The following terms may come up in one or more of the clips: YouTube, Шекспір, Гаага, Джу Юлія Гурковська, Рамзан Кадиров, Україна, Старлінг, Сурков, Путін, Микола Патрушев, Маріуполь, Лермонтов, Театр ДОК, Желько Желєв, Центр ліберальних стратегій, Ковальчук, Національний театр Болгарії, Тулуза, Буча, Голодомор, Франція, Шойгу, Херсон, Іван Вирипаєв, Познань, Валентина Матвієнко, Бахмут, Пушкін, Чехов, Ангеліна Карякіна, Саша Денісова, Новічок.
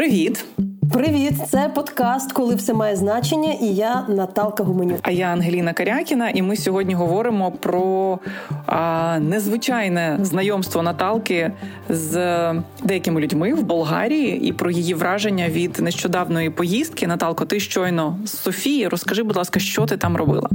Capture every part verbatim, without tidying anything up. Привіт! Привіт! Це подкаст «Коли все має значення» і я Наталка Гуменюк. А я Ангеліна Карякіна, і ми сьогодні говоримо про а, незвичайне знайомство Наталки з деякими людьми в Болгарії і про її враження від нещодавної поїздки. Наталко, ти щойно з Софії. Розкажи, будь ласка, що ти там робила?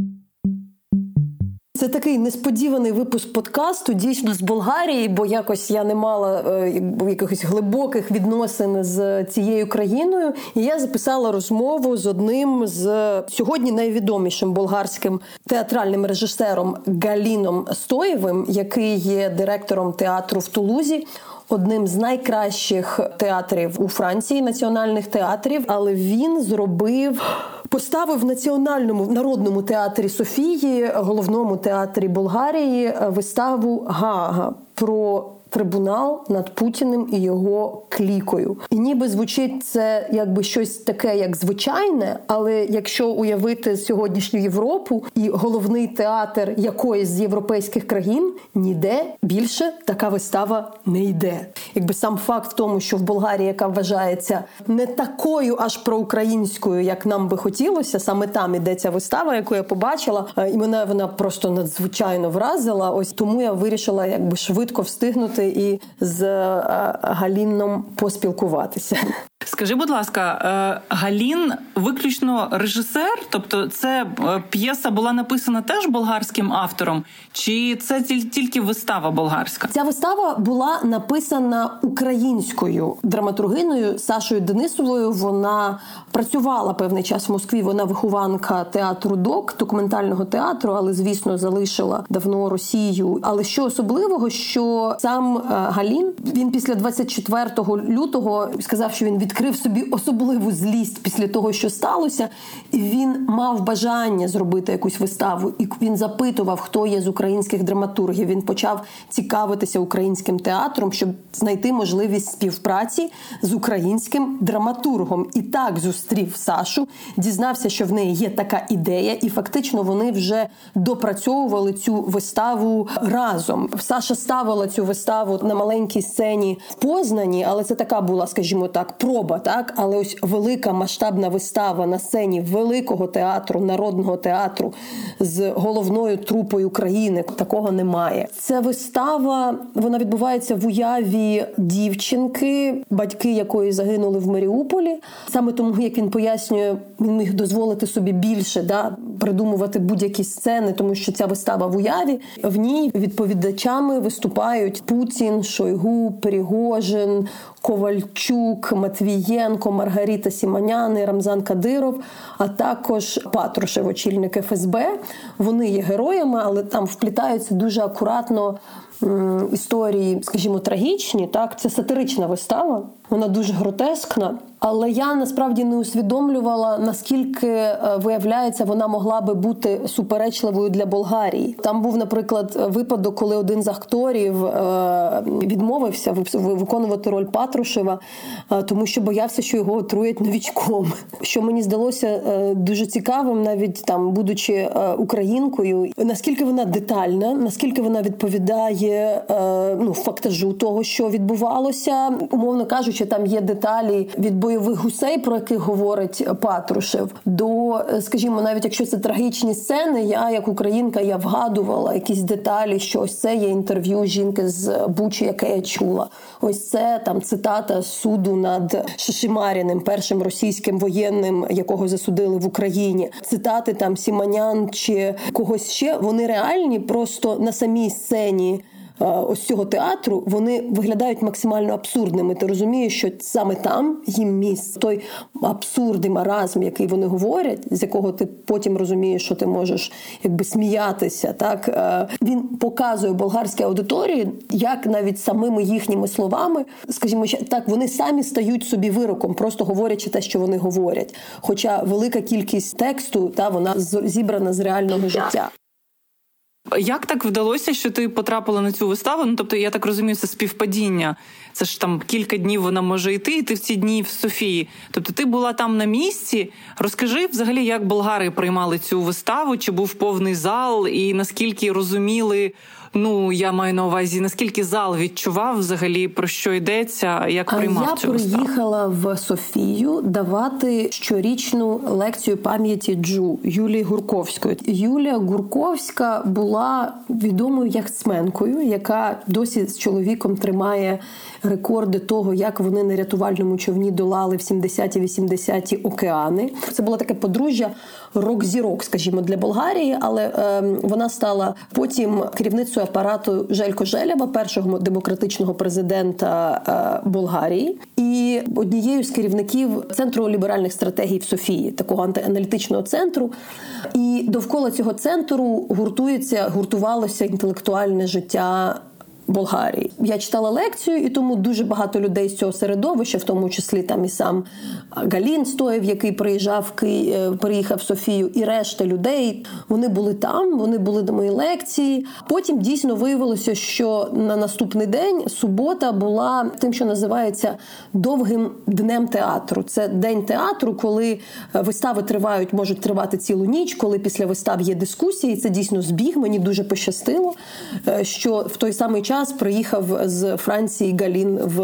Це такий несподіваний випуск подкасту, дійсно, з Болгарії, бо якось я не мала е, якихось глибоких відносин з цією країною. І я записала розмову з одним з сьогодні найвідомішим болгарським театральним режисером Галіном Стоєвим, який є директором театру в Тулузі. Одним з найкращих театрів у Франції, національних театрів, але він зробив, поставив в національному народному театрі Софії, головному театрі Болгарії, виставу «Гаага» про трибунал над Путіним і його клікою. І ніби звучить це якби щось таке, як звичайне, але якщо уявити сьогоднішню Європу і головний театр якоїсь з європейських країн, ніде більше така вистава не йде. Якби сам факт в тому, що в Болгарії, яка вважається не такою аж проукраїнською, як нам би хотілося, саме там іде ця вистава, яку я побачила, і мене вона просто надзвичайно вразила. Ось тому я вирішила якби швидко встигнути і з Галіном поспілкуватися. Скажи, будь ласка, Галін виключно режисер? Тобто це п'єса була написана теж болгарським автором? Чи це тільки вистава болгарська? Ця вистава була написана українською драматургиною Сашою Денісовою. Вона працювала певний час в Москві. Вона вихованка театру ДОК, документального театру, але, звісно, залишила давно Росію. Але що особливого, що сам Галін, він після двадцять четвертого лютого сказав, що він від відкрив собі особливу злість після того, що сталося, і він мав бажання зробити якусь виставу, і він запитував, хто є з українських драматургів. Він почав цікавитися українським театром, щоб знайти можливість співпраці з українським драматургом. І так зустрів Сашу, дізнався, що в неї є така ідея, і фактично вони вже допрацьовували цю виставу разом. Саша ставила цю виставу на маленькій сцені в Познані, але це така була, скажімо так, про Оба, так, але ось велика масштабна вистава на сцені великого театру, народного театру з головною трупою країни, такого немає. Ця вистава, вона відбувається в уяві дівчинки, батьки якої загинули в Маріуполі. Саме тому, як він пояснює, він міг дозволити собі більше, да, придумувати будь-які сцени, тому що ця вистава в уяві. В ній відповідачами виступають Путін, Шойгу, Пригожин, Ковальчук, Матвієнко, Маргарита Сіманяни, Рамзан Кадиров, а також Патрушев, очільник еф ес бе. Вони є героями, але там вплітаються дуже акуратно історії, скажімо, трагічні. Так, це сатирична вистава, вона дуже гротескна. Але я насправді не усвідомлювала, наскільки, виявляється, вона могла би бути суперечливою для Болгарії. Там був, наприклад, випадок, коли один з акторів відмовився виконувати роль Патрушева, тому що боявся, що його отруять новічком. Що мені здалося дуже цікавим, навіть там, будучи українкою, наскільки вона детальна, наскільки вона відповідає ну, фактажу того, що відбувалося. Умовно кажучи, там є деталі від бойових гусей, про яких говорить Патрушев, до, скажімо, навіть якщо це трагічні сцени, я, як українка, я вгадувала якісь деталі, що ось це є інтерв'ю жінки з Бучі, яке я чула. Ось це там цитата з суду над Шишимаріним, першим російським воєнним, якого засудили в Україні. Цитати там Сіманян чи когось ще, вони реальні, просто на самій сцені ось цього театру, вони виглядають максимально абсурдними. Ти розумієш, що саме там їм місце. Той абсурд і маразм, який вони говорять, з якого ти потім розумієш, що ти можеш якби сміятися, так? Він показує болгарській аудиторії, як навіть самими їхніми словами, скажімо, так, вони самі стають собі вироком, просто говорячи те, що вони говорять. Хоча велика кількість тексту, та, вона зібрана з реального життя. Як так вдалося, що ти потрапила на цю виставу? Ну, тобто, я так розумію, це співпадіння. Це ж там кілька днів вона може йти, і ти в ці дні в Софії. Тобто, ти була там на місці. Розкажи, взагалі, як болгари приймали цю виставу? Чи був повний зал? І наскільки розуміли Ну, я маю на увазі, наскільки зал відчував взагалі, про що йдеться, як приймав цю виставу? Я приїхала в Софію давати щорічну лекцію пам'яті Джу Юлії Гурковської. Юлія Гурковська була відомою яхтсменкою, яка досі з чоловіком тримає рекорди того, як вони на рятувальному човні долали в сімдесяті-вісімдесяті океани. Це було таке подружжя рок-зірок, скажімо, для Болгарії, але е, вона стала потім керівницею апарату Желько Желєва, першого демократичного президента е, Болгарії, і однією з керівників Центру ліберальних стратегій в Софії, такого антианалітичного центру. І довкола цього центру гуртується, гуртувалося інтелектуальне життя Болгарії. Я читала лекцію, і тому дуже багато людей з цього середовища, в тому числі там і сам Галін Стоєв, який приїжджав в Київ, приїхав в Софію, і решта людей, вони були там, вони були на моїй лекції. Потім дійсно виявилося, що на наступний день субота була тим, що називається довгим днем театру. Це день театру, коли вистави тривають, можуть тривати цілу ніч, коли після вистав є дискусії. Це дійсно збіг, мені дуже пощастило, що в той самий час приїхав з Франції Галін в,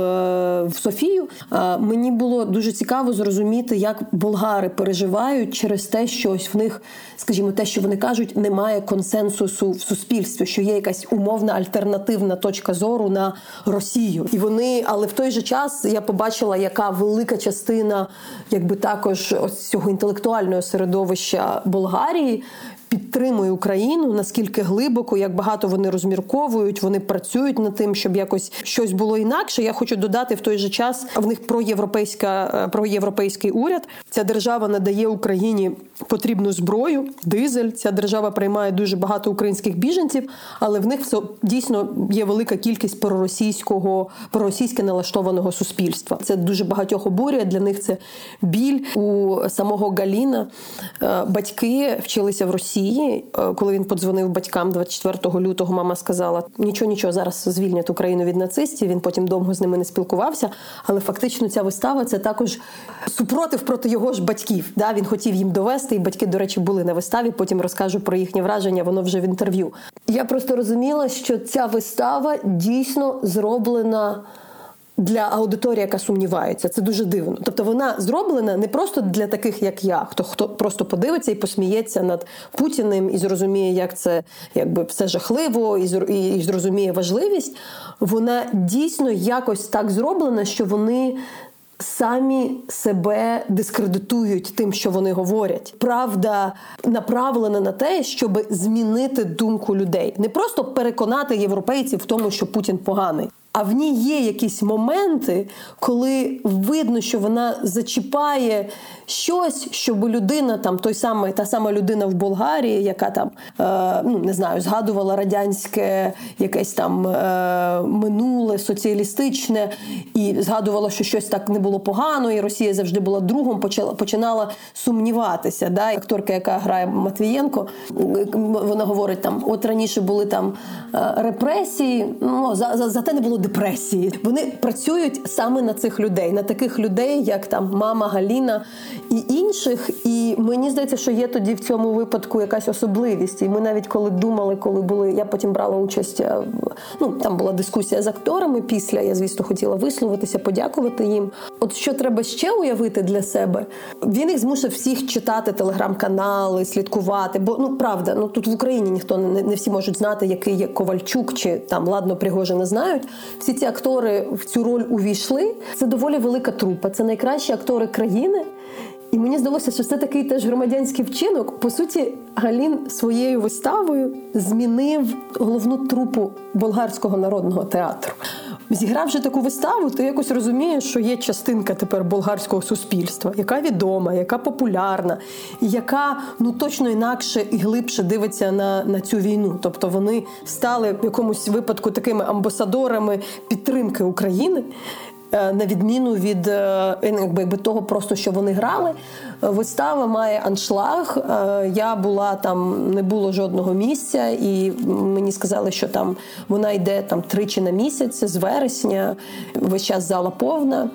в Софію. А, мені було дуже цікаво зрозуміти, як болгари переживають через те, що ось в них, скажімо, те, що вони кажуть, немає консенсусу в суспільстві, що є якась умовна альтернативна точка зору на Росію. І вони, але в той же час я побачила, яка велика частина, якби також ось цього інтелектуального середовища Болгарії підтримує Україну, наскільки глибоко, як багато вони розмірковують, вони працюють над тим, щоб якось щось було інакше. Я хочу додати, в той же час в них проєвропейська, проєвропейський уряд. Ця держава надає Україні потрібну зброю, дизель. Ця держава приймає дуже багато українських біженців, але в них все, дійсно є велика кількість проросійського, проросійське налаштованого суспільства. Це дуже багатьох обурює, для них це біль. У самого Галіна батьки вчилися в Росії. Коли він подзвонив батькам двадцять четвертого лютого, мама сказала: нічого-нічого, зараз звільнять Україну від нацистів. Він потім довго з ними не спілкувався, але фактично ця вистава – це також супротив проти його ж батьків. Да? Він хотів їм довести, і батьки, до речі, були на виставі, потім розкажу про їхні враження, воно вже в інтерв'ю. Я просто розуміла, що ця вистава дійсно зроблена для аудиторії, яка сумнівається. Це дуже дивно. Тобто вона зроблена не просто для таких, як я, хто, хто просто подивиться і посміється над Путіним і зрозуміє, як це якби все жахливо, і, і, і зрозуміє важливість. Вона дійсно якось так зроблена, що вони самі себе дискредитують тим, що вони говорять. Правда направлена на те, щоб змінити думку людей. Не просто переконати європейців в тому, що Путін поганий. А в ній є якісь моменти, коли видно, що вона зачіпає щось, щоб людина, там той самий, та сама людина в Болгарії, яка там, е, ну не знаю, згадувала радянське якесь там е, минуле, соціалістичне, і згадувала, що щось так не було погано, і Росія завжди була другом, почала починала сумніватися. Да? Акторка, яка грає Матвієнко, вона говорить там: от раніше були там репресії, ну за, за, за те не було депресії. Вони працюють саме на цих людей, на таких людей, як там мама Галіна і інших. І мені здається, що є тоді в цьому випадку якась особливість. І ми навіть коли думали, коли були, я потім брала участь, ну там була дискусія з акторами після, я, звісно, хотіла висловитися, подякувати їм. От що треба ще уявити для себе? Він їх змусив всіх читати телеграм-канали, слідкувати, бо, ну правда, ну тут в Україні ніхто, не, не всі можуть знати, який є Ковальчук, чи там, ладно, Пригожина знають. Всі ці актори в цю роль увійшли. Це доволі велика трупа. Це найкращі актори країни. І мені здалося, що це такий теж громадянський вчинок. По суті, Галін своєю виставою змінив головну трупу болгарського народного театру. Зігравши таку виставу, ти якось розумієш, що є частинка тепер болгарського суспільства, яка відома, яка популярна, і яка ну точно інакше і глибше дивиться на, на цю війну. Тобто вони стали в якомусь випадку такими амбасадорами підтримки України, на відміну від якби того, просто що вони грали. вистава має аншлаг. Я була там, не було жодного місця, і мені сказали, що там вона йде там тричі на місяць, з вересня, весь час зала повна.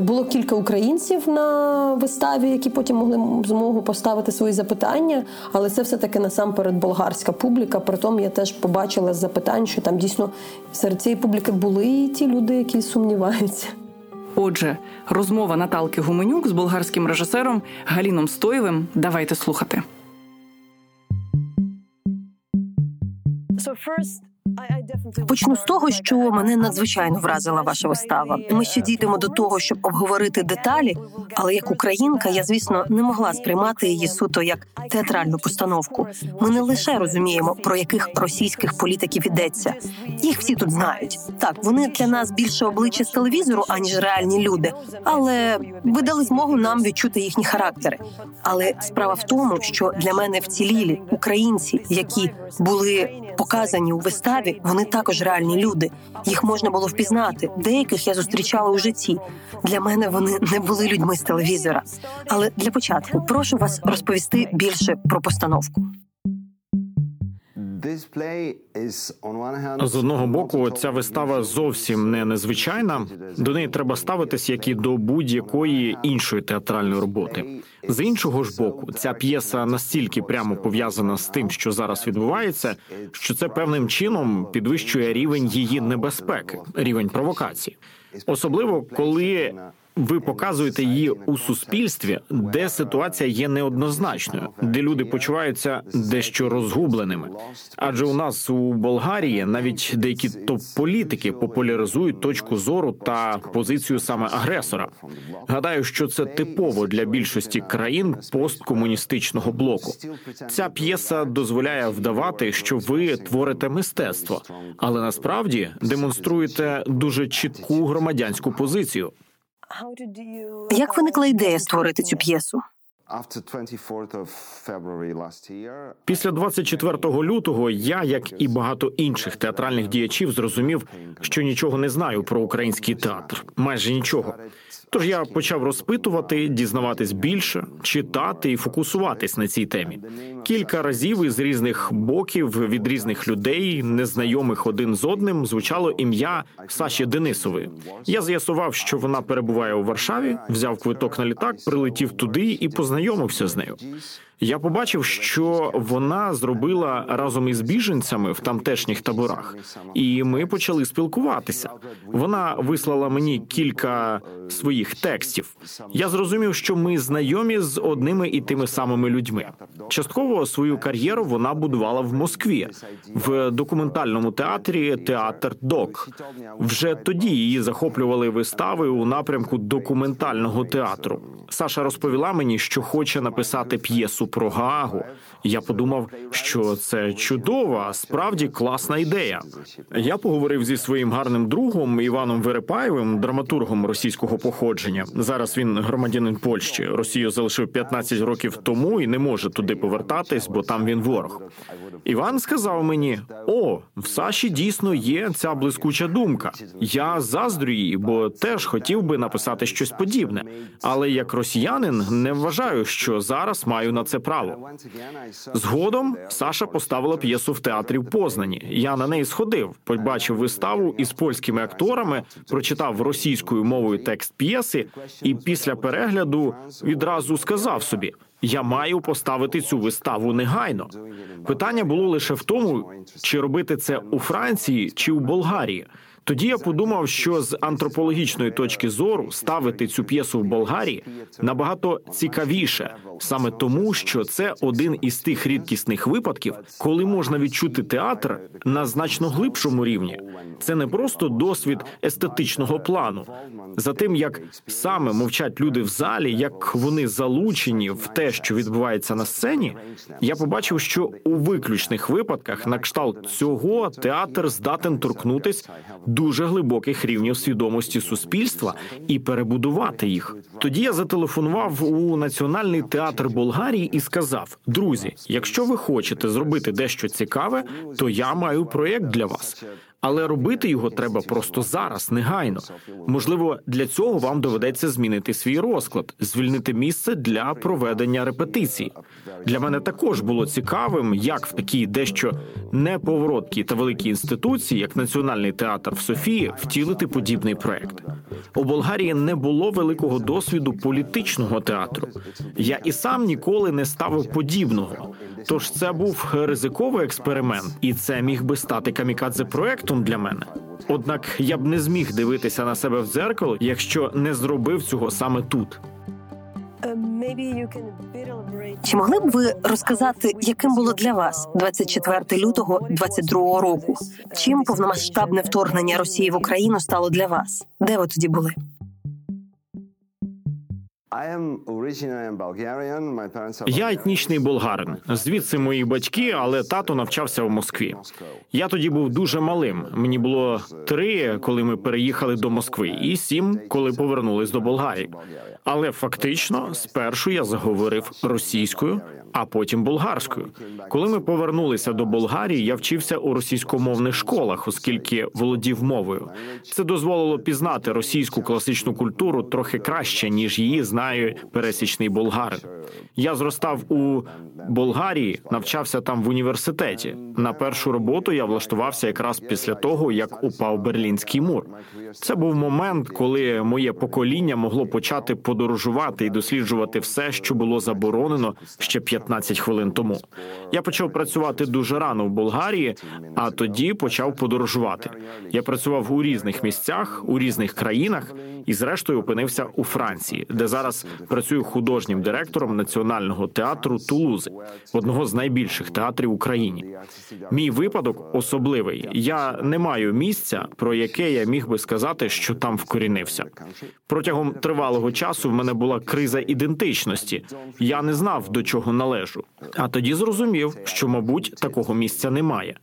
Було кілька українців на виставі, які потім могли змогу поставити свої запитання, але це все-таки насамперед болгарська публіка. Притом я теж побачила з запитань, що там дійсно серед цієї публіки були і ті люди, які сумніваються. Отже, розмова Наталки Гуменюк з болгарським режисером Галіном Стоєвим. Давайте слухати. So first... Почну з того, що мене надзвичайно вразила ваша вистава. Ми ще дійдемо до того, щоб обговорити деталі, але як українка я, звісно, не могла сприймати її суто як театральну постановку. Ми не лише розуміємо, про яких російських політиків йдеться. Їх всі тут знають. Так, вони для нас більше обличчя з телевізору, аніж реальні люди, але ви дали змогу нам відчути їхні характери. Але справа в тому, що для мене вцілілі українці, які були показані у виставі, вони також реальні люди. Їх можна було впізнати. Деяких я зустрічала у житті. Для мене вони не були людьми з телевізора. Але для початку прошу вас розповісти більше про постановку. З одного боку, ця вистава зовсім не незвичайна. До неї треба ставитись, як і до будь-якої іншої театральної роботи. З іншого ж боку, ця п'єса настільки прямо пов'язана з тим, що зараз відбувається, що це певним чином підвищує рівень її небезпеки, рівень провокації. Особливо, коли ви показуєте її у суспільстві, де ситуація є неоднозначною, де люди почуваються дещо розгубленими. Адже у нас у Болгарії навіть деякі топ-політики популяризують точку зору та позицію саме агресора. Гадаю, що це типово для більшості країн посткомуністичного блоку. Ця п'єса дозволяє вдавати, що ви творите мистецтво, але насправді демонструєте дуже чітку громадянську позицію. Як виникла ідея створити цю п'єсу? Після двадцять четвертого лютого я, як і багато інших театральних діячів, зрозумів, що нічого не знаю про український театр. Майже нічого. Тож я почав розпитувати, дізнаватись більше, читати і фокусуватись на цій темі. Кілька разів із різних боків, від різних людей, незнайомих один з одним, звучало ім'я Саші Денісової. Я з'ясував, що вона перебуває у Варшаві, взяв квиток на літак, прилетів туди і познайомився з нею. Я побачив, що вона зробила разом із біженцями в тамтешніх таборах. І ми почали спілкуватися. Вона вислала мені кілька своїх текстів. Я зрозумів, що ми знайомі з одними і тими самими людьми. Частково свою кар'єру вона будувала в Москві, в документальному театрі «Театр ДОК». Вже тоді її захоплювали вистави у напрямку документального театру. Саша розповіла мені, що хоче написати п'єсу про Гаагу. Я подумав, що це чудова, справді класна ідея. Я поговорив зі своїм гарним другом Іваном Вирипаєвим, драматургом російського походження. Зараз він громадянин Польщі. Росію залишив п'ятнадцять років тому і не може туди повертатись, бо там він ворог. Іван сказав мені: «О, в Саші дійсно є ця блискуча думка. Я заздрю їй, бо теж хотів би написати щось подібне. Але як росіянин не вважаю, що зараз маю на це право». Згодом Саша поставила п'єсу в театрі в Познані. Я на неї сходив, побачив виставу із польськими акторами, прочитав російською мовою текст п'єси і після перегляду відразу сказав собі: я маю поставити цю виставу негайно. Питання було лише в тому, чи робити це у Франції чи у Болгарії. Тоді я подумав, що з антропологічної точки зору ставити цю п'єсу в Болгарії набагато цікавіше, саме тому, що це один із тих рідкісних випадків, коли можна відчути театр на значно глибшому рівні. Це не просто досвід естетичного плану. За тим, як саме мовчать люди в залі, як вони залучені в те, що відбувається на сцені, я побачив, що у виключних випадках на кшталт цього театр здатен торкнутись дуже глибоких рівнів свідомості суспільства і перебудувати їх. Тоді я зателефонував у Національний театр Болгарії і сказав: друзі, якщо ви хочете зробити дещо цікаве, то я маю проєкт для вас. Але робити його треба просто зараз, негайно. Можливо, для цього вам доведеться змінити свій розклад, звільнити місце для проведення репетицій. Для мене також було цікавим, як в такій дещо неповороткій та великій інституції, як Національний театр в Софії, втілити подібний проект. У Болгарії не було великого досвіду політичного театру. Я і сам ніколи не ставив подібного. Тож це був ризиковий експеримент, і це міг би стати камікадзе-проектом для мене. Однак я б не зміг дивитися на себе в дзеркало, якщо не зробив цього саме тут. Чи могли б ви розказати, яким було для вас двадцять четвертого лютого двадцять другого року? Чим повномасштабне вторгнення Росії в Україну стало для вас? Де ви тоді були? Я етнічний болгарин. Звідси мої батьки, але тато навчався в Москві. Я тоді був дуже малим. Мені було три, коли ми переїхали до Москви, і сім, коли повернулись до Болгарії. Але фактично, спершу я заговорив російською, а потім болгарською. Коли ми повернулися до Болгарії, я вчився у російськомовних школах, оскільки володів мовою. Це дозволило пізнати російську класичну культуру трохи краще, ніж її знаю пересічний болгарин. Я зростав у Болгарії, навчався там в університеті. На першу роботу я влаштувався якраз після того, як упав Берлінський мур. Це був момент, коли моє покоління могло почати подорожувати і досліджувати все, що було заборонено ще п'ятнадцять хвилин тому. Я почав працювати дуже рано в Болгарії, а тоді почав подорожувати. Я працював у різних місцях, у різних країнах і зрештою опинився у Франції, де зараз працюю художнім директором Національного театру Тулузи, одного з найбільших театрів в Україні. Мій випадок особливий. Я не маю місця, про яке я міг би сказати, що там вкорінився. Протягом тривалого часу в мене була криза ідентичності. Я не знав, до чого належу. А тоді зрозумів, що, мабуть, такого місця немає.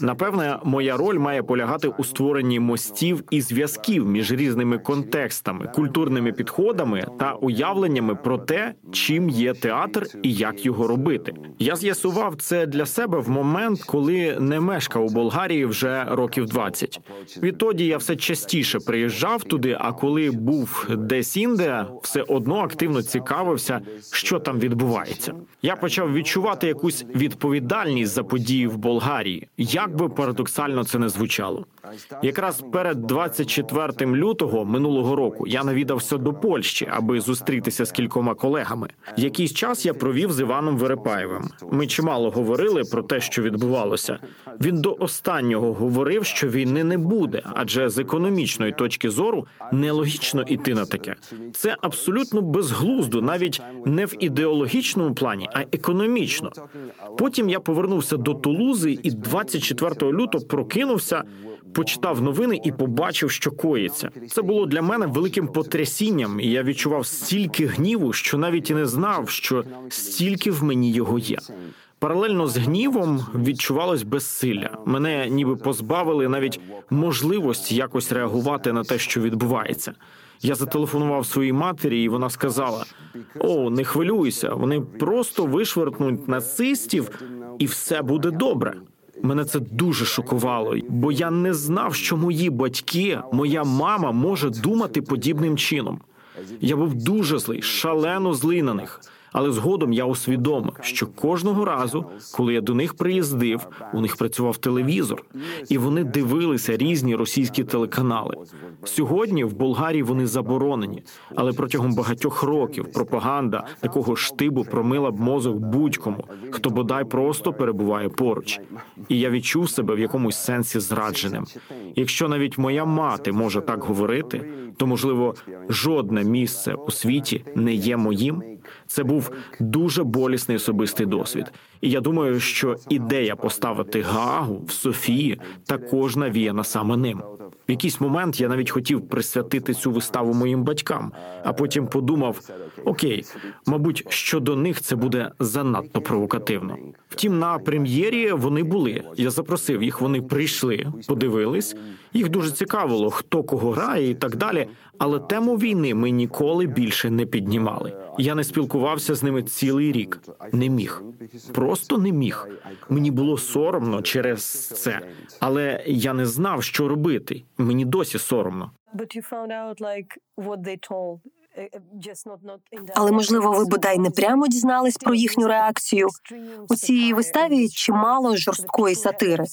Напевне, моя роль має полягати у створенні мостів і зв'язків між різними контекстами, культурними підходами та уявленнями про те, чим є театр і як його робити. Я з'ясував це для себе в момент, коли не мешкав у Болгарії вже років двадцять. Відтоді я все частіше приїжджав туди, а коли був десь-інде, все одно активно цікавився, що там відбувається. Я почав відчувати якусь відповідальність за події в Болгарії, як би парадоксально це не звучало. Якраз перед двадцять четвертого лютого минулого року я навідався до Польщі, аби зустрітися з кількома колегами. Якийсь час я провів з Іваном Вирипаєвим. Ми чимало говорили про те, що відбувалося. Він до останнього говорив, що війни не буде, адже з економічної точки зору нелогічно іти на таке. Це абсолютно безглуздо, навіть не в ідеологічному плані, а економічно. Потім я повернувся до Тулузи і двадцять четвертого лютого прокинувся, почитав новини і побачив, що коїться. Це було для мене великим потрясінням, і я відчував стільки гніву, що навіть і не знав, що стільки в мені його є. Паралельно з гнівом відчувалось безсилля. Мене ніби позбавили навіть можливості якось реагувати на те, що відбувається. Я зателефонував своїй матері, і вона сказала: «О, не хвилюйся, вони просто вишвиртнуть нацистів, і все буде добре». Мене це дуже шокувало, бо я не знав, що мої батьки, моя мама може думати подібним чином. Я був дуже злий, шалено злий на них. Але згодом я усвідомив, що кожного разу, коли я до них приїздив, у них працював телевізор, і вони дивилися різні російські телеканали. Сьогодні в Болгарії вони заборонені, але протягом багатьох років пропаганда такого штибу промила б мозок будь-кому, хто бодай просто перебуває поруч. І я відчув себе в якомусь сенсі зрадженим. Якщо навіть моя мати може так говорити, то, можливо, жодне місце у світі не є моїм. Це був дуже болісний особистий досвід. І я думаю, що ідея поставити Гаагу в Софії також навіяна саме ним. В якийсь момент я навіть хотів присвятити цю виставу моїм батькам, а потім подумав: окей, мабуть, щодо них це буде занадто провокативно. Втім, на прем'єрі вони були. Я запросив їх, вони прийшли, подивились. Їх дуже цікавило, хто кого грає і так далі, але тему війни ми ніколи більше не піднімали. Я не спілкувався спілкувався з ними цілий рік. Не міг. Просто не міг. Мені було соромно через це. Але я не знав, що робити. Мені досі соромно. Але, можливо, ви, бодай, не прямо дізнались про їхню реакцію? У цій виставі чимало жорсткої сатири.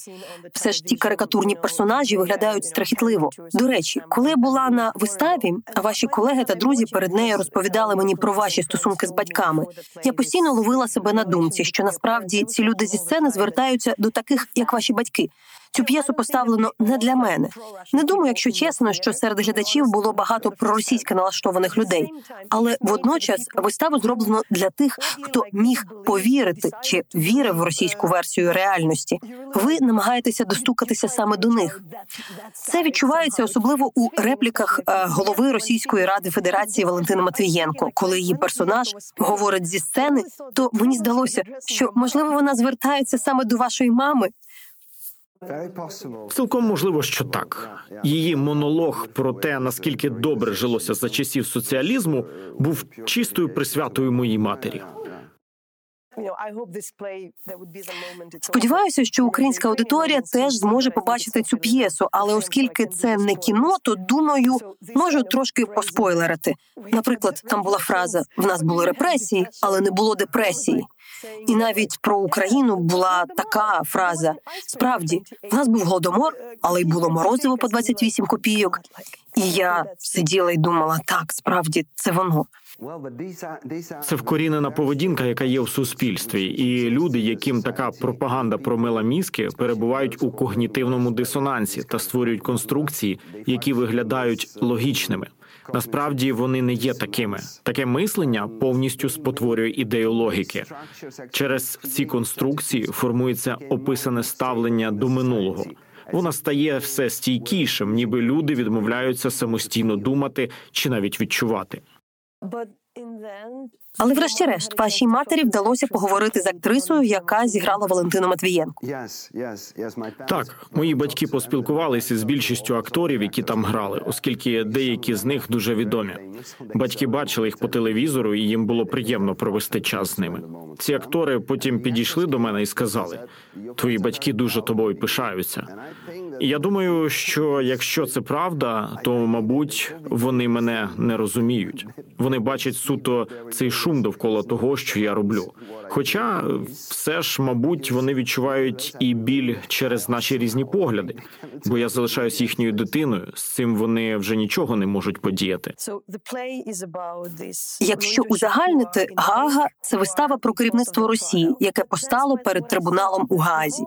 Все ж ті карикатурні персонажі виглядають страхітливо. До речі, коли була на виставі, ваші колеги та друзі перед нею розповідали мені про ваші стосунки з батьками. Я постійно ловила себе на думці, що насправді ці люди зі сцени звертаються до таких, як ваші батьки. Цю п'єсу поставлено не для мене. Не думаю, якщо чесно, що серед глядачів було багато проросійсько налаштованих людей. Але водночас виставу зроблено для тих, хто міг повірити чи вірив в російську версію реальності. Ви намагаєтеся достукатися саме до них. Це відчувається особливо у репліках голови Російської Ради Федерації Валентини Матвієнко. Коли її персонаж говорить зі сцени, то мені здалося, що, можливо, вона звертається саме до вашої мами. Цілком можливо, що так. Її монолог про те, наскільки добре жилося за часів соціалізму, був чистою присвятою моїй матері. Сподіваюся, що українська аудиторія теж зможе побачити цю п'єсу, але оскільки це не кіно, то, думаю, можу трошки поспойлерити. Наприклад, там була фраза «В нас були репресії, але не було депресії». І навіть про Україну була така фраза. Справді, в нас був Голодомор, але й було морозиво по двадцять вісім копійок. І я сиділа і думала, так, справді, це воно. Це вкорінена поведінка, яка є в суспільстві. І люди, яким така пропаганда промила мізки, перебувають у когнітивному дисонансі та створюють конструкції, які виглядають логічними. Насправді вони не є такими. Таке мислення повністю спотворює ідею логіки. Через ці конструкції формується описане ставлення до минулого. Вона стає все стійкішим, ніби люди відмовляються самостійно думати чи навіть відчувати. Але врешті-решт, вашій матері вдалося поговорити з актрисою, яка зіграла Валентину Матвієнку. Так, мої батьки поспілкувалися з більшістю акторів, які там грали, оскільки деякі з них дуже відомі. Батьки бачили їх по телевізору, і їм було приємно провести час з ними. Ці актори потім підійшли до мене і сказали, «Твої батьки дуже тобою пишаються». І я думаю, що якщо це правда, то, мабуть, вони мене не розуміють. Вони бачать суто цей шум довкола того, що я роблю. Хоча, все ж, мабуть, вони відчувають і біль через наші різні погляди. Бо я залишаюсь їхньою дитиною, з цим вони вже нічого не можуть подіяти. Якщо узагальнити, Гаага – це вистава про керівництво Росії, яке постало перед трибуналом у Гаазі.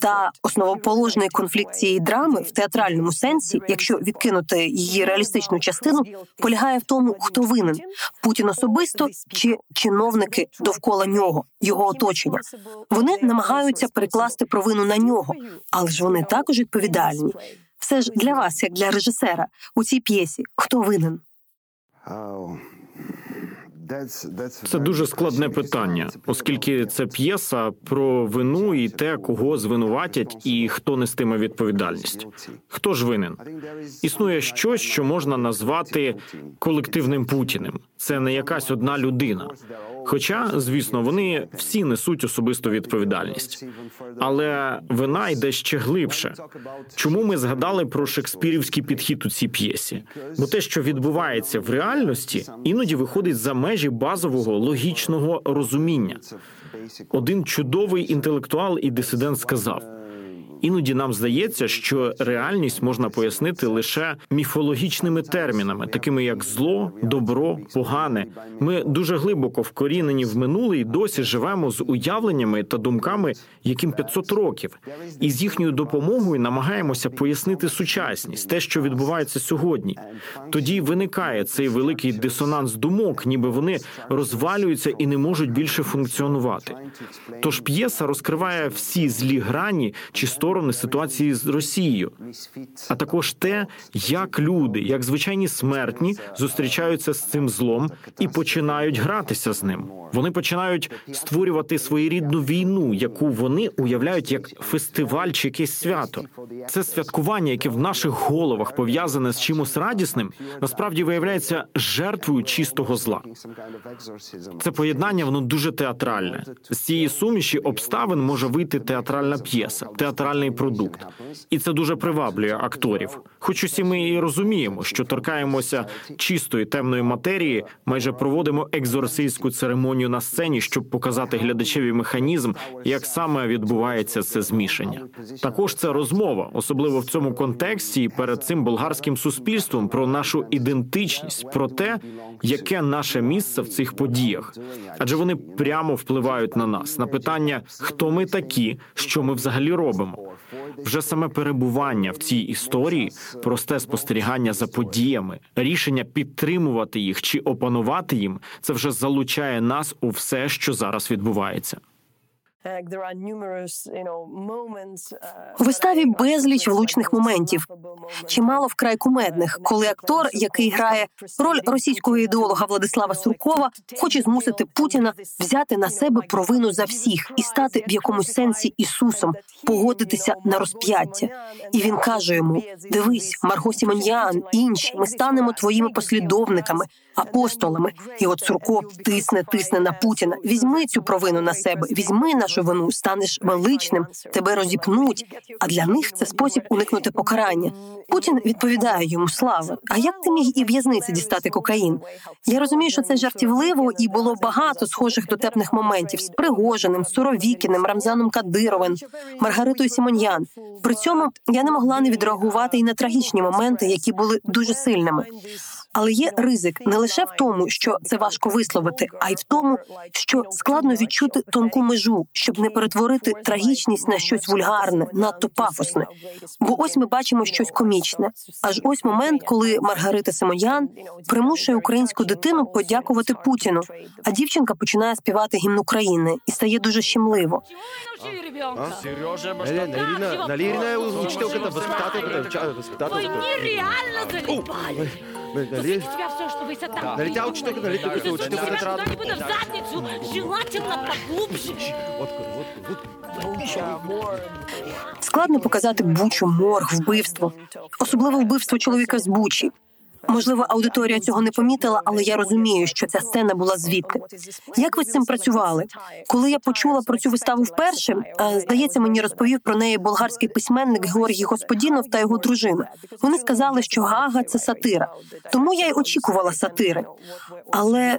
Та основоположний конфлікт цієї драми в театральному сенсі, якщо відкинути її реалістичну частину, полягає в тому, хто винен – Путін особисто чи чиновники довкола нього, його оточення. Вони намагаються перекласти провину на нього, але ж вони також відповідальні. Все ж для вас, як для режисера, у цій п'єсі, хто винен? Це дуже складне питання, оскільки це п'єса про вину і те, кого звинуватять і хто нестиме відповідальність. Хто ж винен? Існує щось, що можна назвати колективним Путіним. Це не якась одна людина. Хоча, звісно, вони всі несуть особисту відповідальність. Але вина йде ще глибше. Чому ми згадали про шекспірівський підхід у цій п'єсі? Бо те, що відбувається в реальності, іноді виходить за межі базового логічного розуміння. Один чудовий інтелектуал і дисидент сказав, іноді нам здається, що реальність можна пояснити лише міфологічними термінами, такими як зло, добро, погане. Ми дуже глибоко вкорінені в минуле і досі живемо з уявленнями та думками, яким п'ятсот років. І з їхньою допомогою намагаємося пояснити сучасність, те, що відбувається сьогодні. Тоді виникає цей великий дисонанс думок, ніби вони розвалюються і не можуть більше функціонувати. Тож п'єса розкриває всі злі грані чи сторони сторони ситуації з Росією, а також те, як люди, як звичайні смертні, зустрічаються з цим злом і починають гратися з ним. Вони починають створювати своєрідну війну, яку вони уявляють як фестиваль чи якесь свято. Це святкування, яке в наших головах пов'язане з чимось радісним, насправді виявляється жертвою чистого зла. Це поєднання, воно дуже театральне. З цієї суміші обставин може вийти театральна п'єса, театральний продукт. І це дуже приваблює акторів. Хоч усі ми і розуміємо, що торкаємося чистої темної матерії, майже проводимо екзорцистську церемонію на сцені, щоб показати глядачеві механізм, як саме відбувається це змішання. Також це розмова, особливо в цьому контексті і перед цим болгарським суспільством, про нашу ідентичність, про те, яке наше місце в цих подіях. Адже вони прямо впливають на нас, на питання, хто ми такі, що ми взагалі робимо. Вже саме перебування в цій історії, просте спостерігання за подіями, рішення підтримувати їх чи опанувати їм, це вже залучає нас у все, що зараз відбувається. У виставі безліч влучних моментів, чимало вкрай кумедних, коли актор, який грає роль російського ідеолога Владислава Суркова, хоче змусити Путіна взяти на себе провину за всіх і стати в якомусь сенсі Ісусом, погодитися на розп'яття. І він каже йому: «Дивись, Марго Сімонян, інші, ми станемо твоїми послідовниками, апостолами». І от Сурков тисне, тисне на Путіна: «Візьми цю провину на себе, візьми нашу вину, станеш величним, тебе розіпнуть». А для них це спосіб уникнути покарання. Путін відповідає йому: «Слава, а як ти міг і в'язниці дістати кокаїн?» Я розумію, що це жартівливо, і було багато схожих дотепних моментів з Пригожиним, Суровікіним, Рамзаном Кадировим, Маргаритою Сімонян. При цьому я не могла не відреагувати і на трагічні моменти, які були дуже сильними. Але є ризик не лише в тому, що це важко висловити, а й в тому, що складно відчути тонку межу, щоб не перетворити трагічність на щось вульгарне, надто пафосне. Бо ось ми бачимо щось комічне. Аж ось момент, коли Маргарита Симонян примушує українську дитину подякувати Путіну, а дівчинка починає співати гімн України і стає дуже щемливо. Налетел учитель, налетел учитель в этот раз. В задницу, желательно поглубже. Складно показати бучу, морг, вбивство. Особливо вбивство чоловіка з Бучі. Можливо, аудиторія цього не помітила, але я розумію, що ця сцена була звідти. Як ви з цим працювали? Коли я почула про цю виставу вперше, здається, мені розповів про неї болгарський письменник Георгі Господінов та його дружина. Вони сказали, що Гаага – це сатира. Тому я й очікувала сатири. Але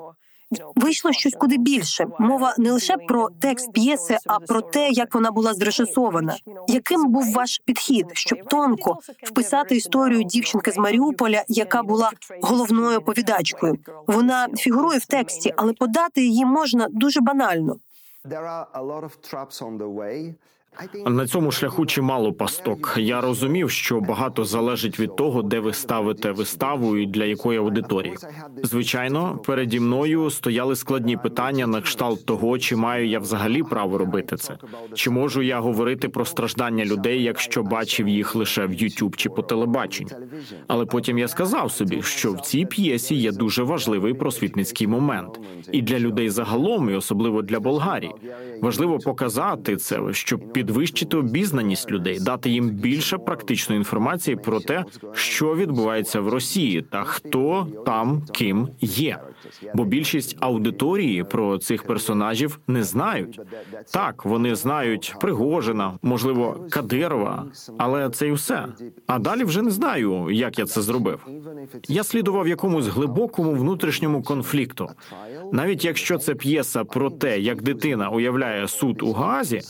вийшло щось куди більше. Мова не лише про текст п'єси, а про те, як вона була зрежисована. Яким був ваш підхід, щоб тонко вписати історію дівчинки з Маріуполя, яка була головною оповідачкою? Вона фігурує в тексті, але подати її можна дуже банально. На цьому шляху чимало пасток. Я розумів, що багато залежить від того, де ви ставите виставу і для якої аудиторії. Звичайно, переді мною стояли складні питання на кшталт того, чи маю я взагалі право робити це. Чи можу я говорити про страждання людей, якщо бачив їх лише в YouTube чи по телебаченню. Але потім я сказав собі, що в цій п'єсі є дуже важливий просвітницький момент. І для людей загалом, і особливо для Болгарії. Важливо показати це, щоб під підвищити обізнаність людей, дати їм більше практичної інформації про те, що відбувається в Росії та хто там ким є. Бо більшість аудиторії про цих персонажів не знають. Так, вони знають Пригожина, можливо, Кадирова, але це й все. А далі вже не знаю, як я це зробив. Я слідував якомусь глибокому внутрішньому конфлікту. Навіть якщо це п'єса про те, як дитина уявляє суд у Гаазі,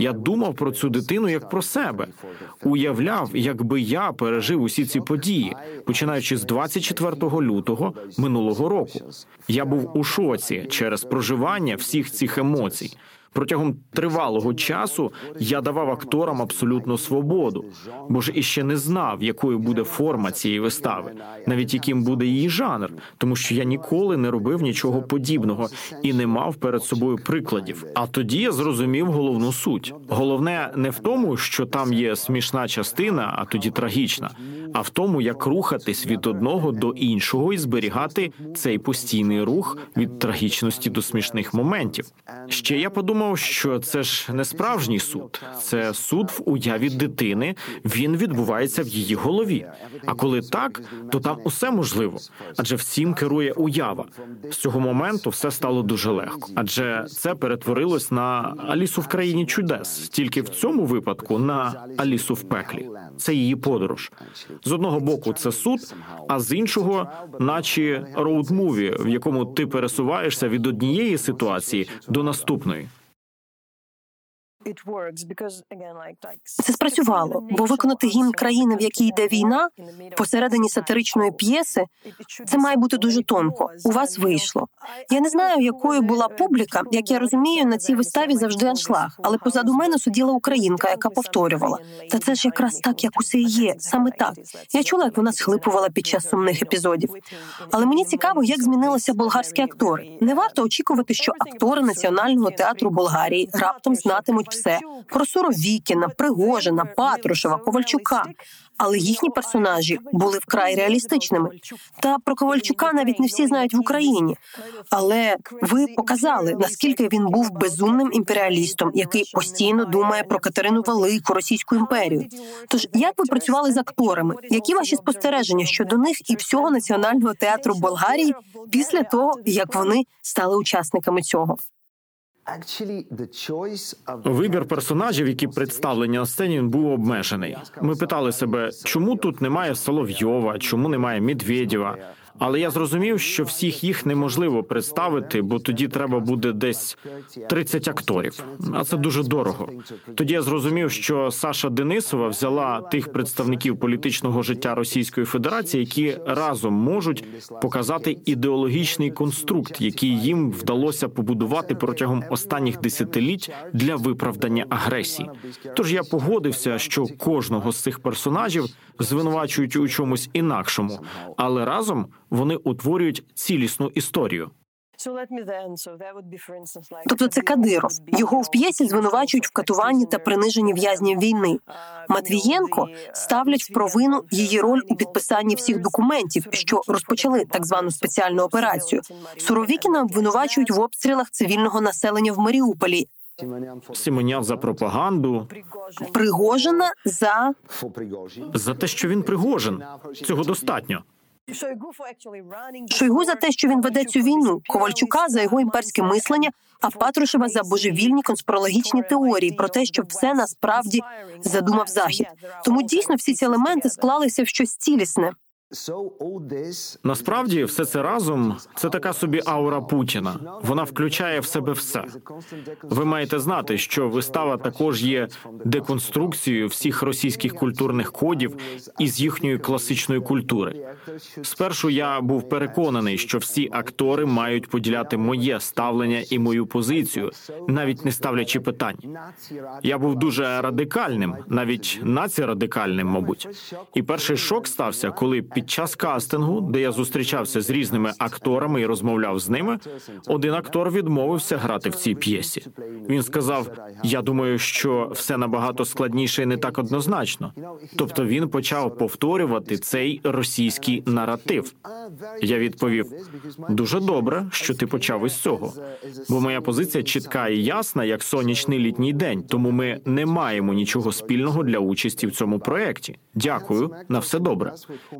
я думав про цю дитину як про себе. Уявляв, якби я пережив усі ці події, починаючи з двадцять четвертого лютого минулого року. Я був у шоці через проживання всіх цих емоцій. Протягом тривалого часу я давав акторам абсолютну свободу, бо ж іще не знав, якою буде форма цієї вистави, навіть яким буде її жанр, тому що я ніколи не робив нічого подібного і не мав перед собою прикладів. А тоді я зрозумів головну суть. Головне не в тому, що там є смішна частина, а тоді трагічна, а в тому, як рухатись від одного до іншого і зберігати цей постійний рух від трагічності до смішних моментів. Ще я подумав, що це ж не справжній суд. Це суд в уяві дитини, він відбувається в її голові. А коли так, то там усе можливо, адже всім керує уява. З цього моменту все стало дуже легко, адже це перетворилось на Алісу в країні чудес, тільки в цьому випадку на Алісу в пеклі. Це її подорож. З одного боку це суд, а з іншого наче роуд-муві, в якому ти пересуваєшся від однієї ситуації до наступної. Це спрацювало, бо виконати гімн країни, в якій йде війна, посередині сатиричної п'єси, це має бути дуже тонко. У вас вийшло. Я не знаю, якою була публіка, як я розумію, на цій виставі завжди аншлаг, але позаду мене сиділа українка, яка повторювала. Та це ж якраз так, як усе і є, саме так. Я чула, як вона схлипувала під час сумних епізодів. Але мені цікаво, як змінилися болгарські актори. Не варто очікувати, що актори Національного театру Болгарії раптом знатимуть все про Суровікіна, Пригожина, Патрушева, Ковальчука. Але їхні персонажі були вкрай реалістичними. Та про Ковальчука навіть не всі знають в Україні. Але ви показали, наскільки він був безумним імперіалістом, який постійно думає про Катерину Велику, Російську імперію. Тож, як ви працювали з акторами? Які ваші спостереження щодо них і всього Національного театру Болгарії після того, як вони стали учасниками цього? Вибір персонажів, які представлені на сцені, був обмежений. Ми питали себе, чому тут немає Соловйова, чому немає Медведєва. Але я зрозумів, що всіх їх неможливо представити, бо тоді треба буде десь тридцять акторів, а це дуже дорого. Тоді я зрозумів, що Саша Денісова взяла тих представників політичного життя Російської Федерації, які разом можуть показати ідеологічний конструкт, який їм вдалося побудувати протягом останніх десятиліть для виправдання агресії. Тож я погодився, що кожного з цих персонажів звинувачують у чомусь інакшому, але разом вони утворюють цілісну історію. Тобто це Кадиров. Його в п'єсі звинувачують в катуванні та приниженні в'язнів війни. Матвієнко ставлять в провину її роль у підписанні всіх документів, що розпочали так звану спеціальну операцію. Суровікіна обвинувачують в обстрілах цивільного населення в Маріуполі. Симонян за пропаганду. Пригожина за... За те, що він Пригожин. Цього достатньо. Шойгу за те, що він веде цю війну, Ковальчука за його імперське мислення, а Патрушева за божевільні конспірологічні теорії про те, що все насправді задумав Захід. Тому дійсно всі ці елементи склалися в щось цілісне. Насправді, все це разом – це така собі аура Путіна. Вона включає в себе все. Ви маєте знати, що вистава також є деконструкцією всіх російських культурних кодів із їхньої класичної культури. Спершу я був переконаний, що всі актори мають поділяти моє ставлення і мою позицію, навіть не ставлячи питань. Я був дуже радикальним, навіть націрадикальним, мабуть. І перший шок стався, коли під Під час кастингу, де я зустрічався з різними акторами і розмовляв з ними, один актор відмовився грати в цій п'єсі. Він сказав, я думаю, що все набагато складніше і не так однозначно. Тобто він почав повторювати цей російський наратив. Я відповів, дуже добре, що ти почав із цього. Бо моя позиція чітка і ясна, як сонячний літній день, тому ми не маємо нічого спільного для участі в цьому проєкті. Дякую, на все добре.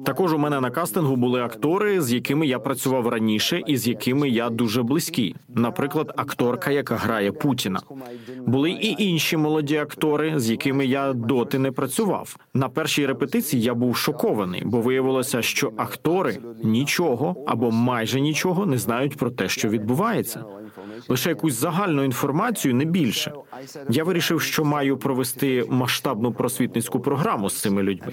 Також у мене на кастингу були актори, з якими я працював раніше і з якими я дуже близький. Наприклад, акторка, яка грає Путіна. Були і інші молоді актори, з якими я доти не працював. На першій репетиції я був шокований, бо виявилося, що актори нічого або майже нічого не знають про те, що відбувається. лише якусь загальну інформацію, не більше. Я вирішив, що маю провести масштабну просвітницьку програму з цими людьми.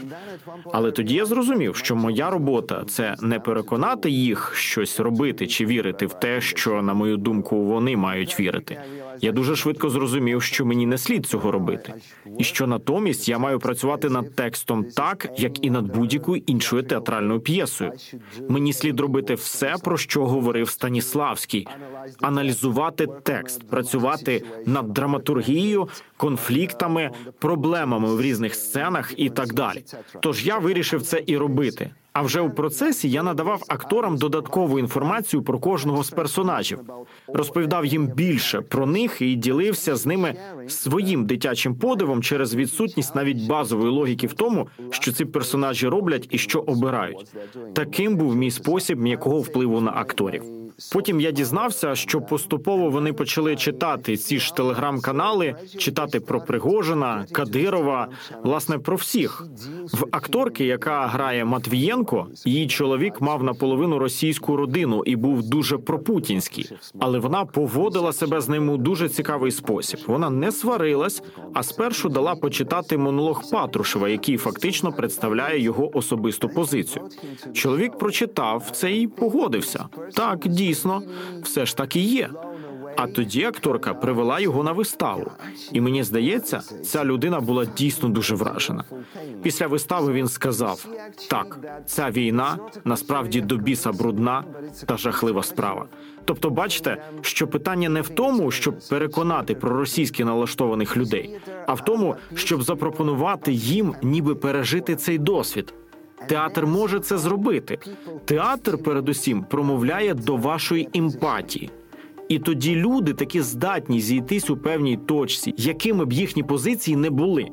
Але тоді я зрозумів, що моя робота – це не переконати їх щось робити чи вірити в те, що, на мою думку, вони мають вірити. Я дуже швидко зрозумів, що мені не слід цього робити. І що натомість я маю працювати над текстом так, як і над будь-якою іншою театральною п'єсою. Мені слід робити все, про що говорив Станіславський. Аналізувати текст, працювати над драматургією, конфліктами, проблемами в різних сценах і так далі. Тож я вирішив це і робити. А вже у процесі я надавав акторам додаткову інформацію про кожного з персонажів, розповідав їм більше про них і ділився з ними своїм дитячим подивом через відсутність навіть базової логіки в тому, що ці персонажі роблять і що обирають. Таким був мій спосіб м'якого впливу на акторів. Потім я дізнався, що поступово вони почали читати ці ж телеграм-канали, читати про Пригожина, Кадирова, власне, про всіх. В акторки, яка грає Матвієнко, її чоловік мав наполовину російську родину і був дуже пропутінський. Але вона поводила себе з ним у дуже цікавий спосіб. Вона не сварилась, а спершу дала почитати монолог Патрушева, який фактично представляє його особисту позицію. Чоловік прочитав це і погодився. Так, дійсно. Дійсно, все ж так і є. А тоді акторка привела його на виставу. І мені здається, ця людина була дійсно дуже вражена. Після вистави він сказав: «Так, ця війна насправді до біса брудна та жахлива справа». Тобто, бачите, що питання не в тому, щоб переконати проросійськи налаштованих людей, а в тому, щоб запропонувати їм ніби пережити цей досвід. Театр може це зробити. Театр, передусім, промовляє до вашої емпатії. І тоді люди таки здатні зійтись у певній точці, якими б їхні позиції не були.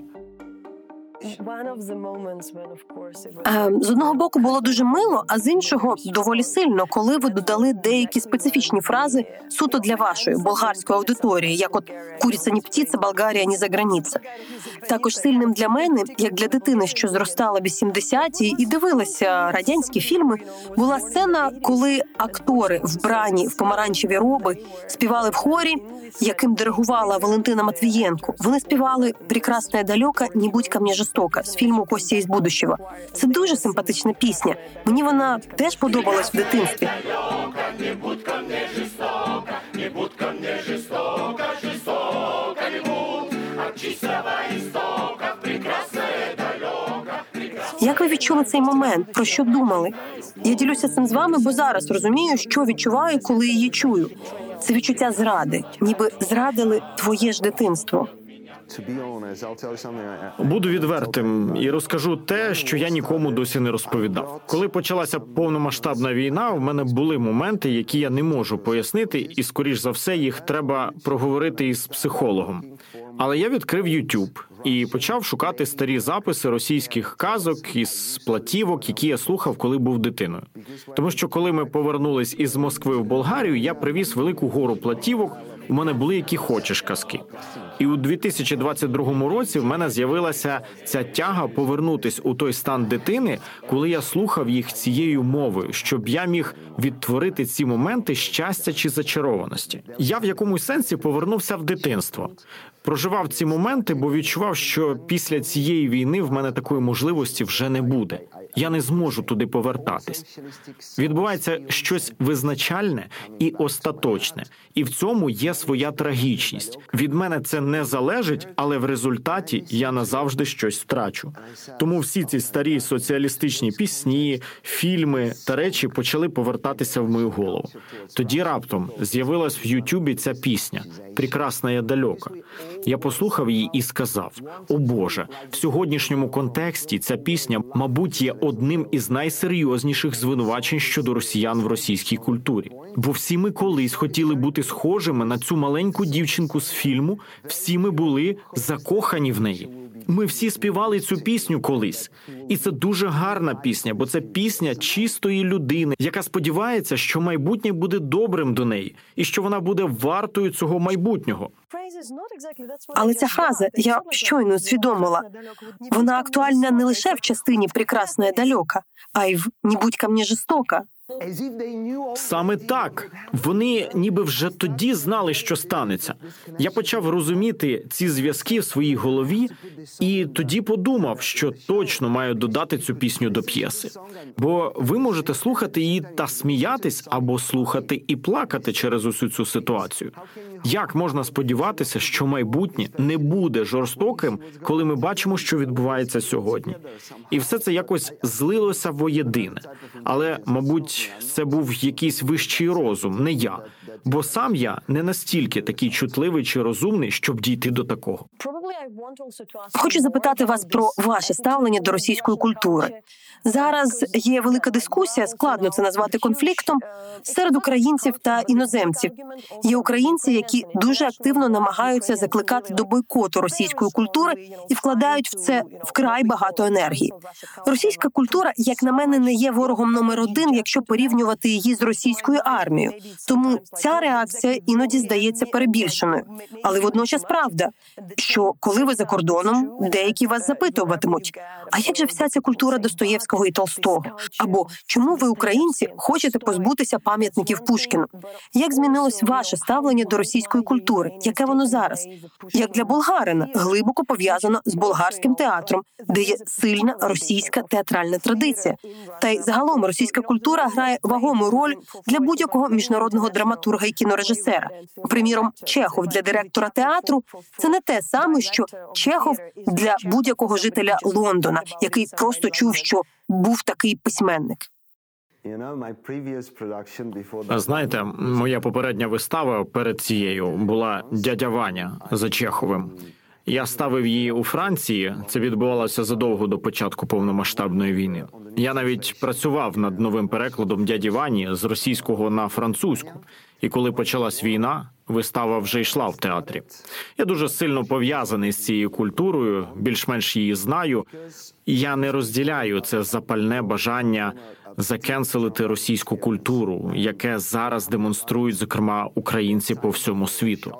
З одного боку, було дуже мило, а з іншого – доволі сильно, коли ви додали деякі специфічні фрази суто для вашої болгарської аудиторії, як от «куриця не птиця, Болгарія не за границя». Також сильним для мене, як для дитини, що зростала в вісімдесяті і дивилася радянські фільми, була сцена, коли актори вбрані в помаранчеві роби співали в хорі, яким диригувала Валентина Матвієнко. Вони співали «Прекрасна і далека, не будь ко мені жорстока» з фільму «Костя із будущого». Це дуже симпатична пісня. Мені вона теж подобалась в дитинстві. Як ви відчули цей момент? Про що думали? Я ділюся цим з вами, бо зараз розумію, що відчуваю, коли її чую. Це відчуття зради. Ніби зрадили твоє ж дитинство. Буду відвертим і розкажу те, що я нікому досі не розповідав. Коли почалася повномасштабна війна, в мене були моменти, які я не можу пояснити, і, скоріш за все, їх треба проговорити із психологом. Але я відкрив YouTube і почав шукати старі записи російських казок із платівок, які я слухав, коли був дитиною. Тому що, коли ми повернулись із Москви в Болгарію, я привіз велику гору платівок, у мене були які хочеш казки. І у дві тисячі двадцять другому році в мене з'явилася ця тяга повернутись у той стан дитини, коли я слухав їх цією мовою, щоб я міг відтворити ці моменти щастя чи зачарованості. Я в якомусь сенсі повернувся в дитинство. Проживав ці моменти, бо відчував, що після цієї війни в мене такої можливості вже не буде. Я не зможу туди повертатись. Відбувається щось визначальне і остаточне. І в цьому є своя трагічність. Від мене це не залежить, але в результаті я назавжди щось втрачу. Тому всі ці старі соціалістичні пісні, фільми та речі почали повертатися в мою голову. Тоді раптом з'явилась в Ютубі ця пісня «Прекрасна і далека». Я послухав її і сказав: «О Боже, в сьогоднішньому контексті ця пісня, мабуть, є одним із найсерйозніших звинувачень щодо росіян в російській культурі. Бо всі ми колись хотіли бути схожими на цю маленьку дівчинку з фільму, всі ми були закохані в неї. Ми всі співали цю пісню колись. І це дуже гарна пісня, бо це пісня чистої людини, яка сподівається, що майбутнє буде добрим до неї, і що вона буде вартою цього майбутнього». Але ця фраза, я щойно усвідомила, вона актуальна не лише в частині «Прекрасна і далека», а й в «Не будь ко мені жорстока». Саме так. Вони ніби вже тоді знали, що станеться. Я почав розуміти ці зв'язки в своїй голові і тоді подумав, що точно маю додати цю пісню до п'єси. Бо ви можете слухати її та сміятись, або слухати і плакати через усю цю ситуацію. Як можна сподіватися, що майбутнє не буде жорстоким, коли ми бачимо, що відбувається сьогодні? І все це якось злилося воєдине. Але, мабуть, це був якийсь вищий розум, не я. Бо сам я не настільки такий чутливий чи розумний, щоб дійти до такого. Хочу запитати вас про ваше ставлення до російської культури. Зараз є велика дискусія, складно це назвати конфліктом, серед українців та іноземців. Є українці, які дуже активно намагаються закликати до бойкоту російської культури і вкладають в це вкрай багато енергії. Російська культура, як на мене, не є ворогом номер один, якщо порівнювати її з російською армією. Тому ця реакція іноді здається перебільшеною. Але водночас правда, що коли ви за кордоном, деякі вас запитуватимуть, а як же вся ця культура Достоєвського і Толстого? Або чому ви, українці, хочете позбутися пам'ятників Пушкіну? Як змінилось ваше ставлення до російської культури? Яке воно зараз? Як для болгарина, глибоко пов'язано з болгарським театром, де є сильна російська театральна традиція. Та й загалом російська культура грає вагому роль для будь-якого міжнародного драматурга і кінорежисера. Приміром, Чехов для директора театру – це не те саме, що Чехов для будь-якого жителя Лондона, який просто чув, що був такий письменник. Знаєте, моя попередня вистава перед цією була «Дядя Ваня» за Чеховим. Я ставив її у Франції, це відбувалося задовго до початку повномасштабної війни. Я навіть працював над новим перекладом «Дяді Вані» з російського на французьку. І коли почалась війна, вистава вже йшла в театрі. Я дуже сильно пов'язаний з цією культурою, більш-менш її знаю. І я не розділяю це запальне бажання закенселити російську культуру, яке зараз демонструють, зокрема, українці по всьому світу.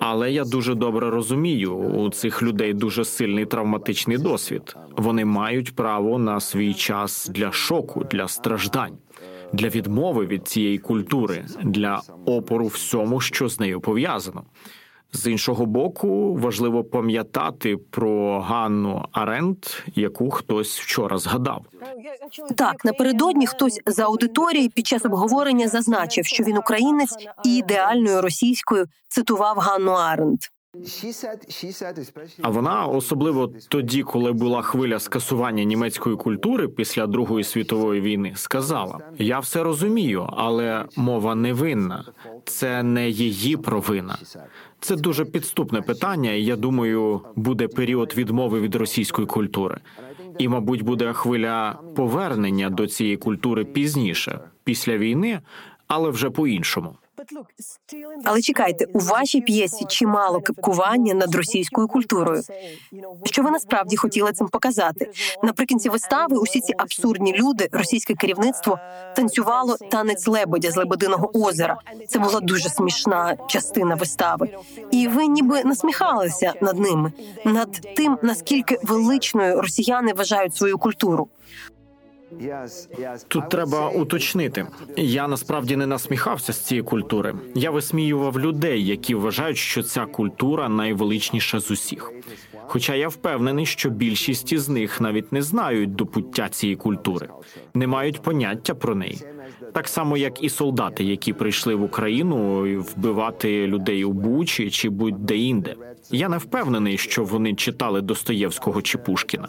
Але я дуже добре розумію, у цих людей дуже сильний травматичний досвід. Вони мають право на свій час для шоку, для страждань, для відмови від цієї культури, для опору всьому, що з нею пов'язано. З іншого боку, важливо пам'ятати про Ганну Арендт, яку хтось вчора згадав. Так, напередодні хтось з аудиторії під час обговорення зазначив, що він українець і ідеальною російською цитував Ганну Арендт. А вона, особливо тоді, коли була хвиля скасування німецької культури після Другої світової війни, сказала: «Я все розумію, але мова невинна. Це не її провина». Це дуже підступне питання, і, я думаю, буде період відмови від російської культури. І, мабуть, буде хвиля повернення до цієї культури пізніше, після війни, але вже по-іншому. Але чекайте, у вашій п'єсі чимало кепкування над російською культурою. Що ви насправді хотіли цим показати? Наприкінці вистави усі ці абсурдні люди, російське керівництво, танцювало танець лебедя з Лебединого озера. Це була дуже смішна частина вистави. І ви ніби насміхалися над ними, над тим, наскільки величною росіяни вважають свою культуру. Тут треба уточнити. Я насправді не насміхався з цієї культури. Я висміював людей, які вважають, що ця культура найвеличніша з усіх. Хоча я впевнений, що більшість із них навіть не знають до пуття цієї культури, не мають поняття про неї. Так само, як і солдати, які прийшли в Україну вбивати людей у Бучі чи будь-де-інде. Я не впевнений, що вони читали Достоєвського чи Пушкіна.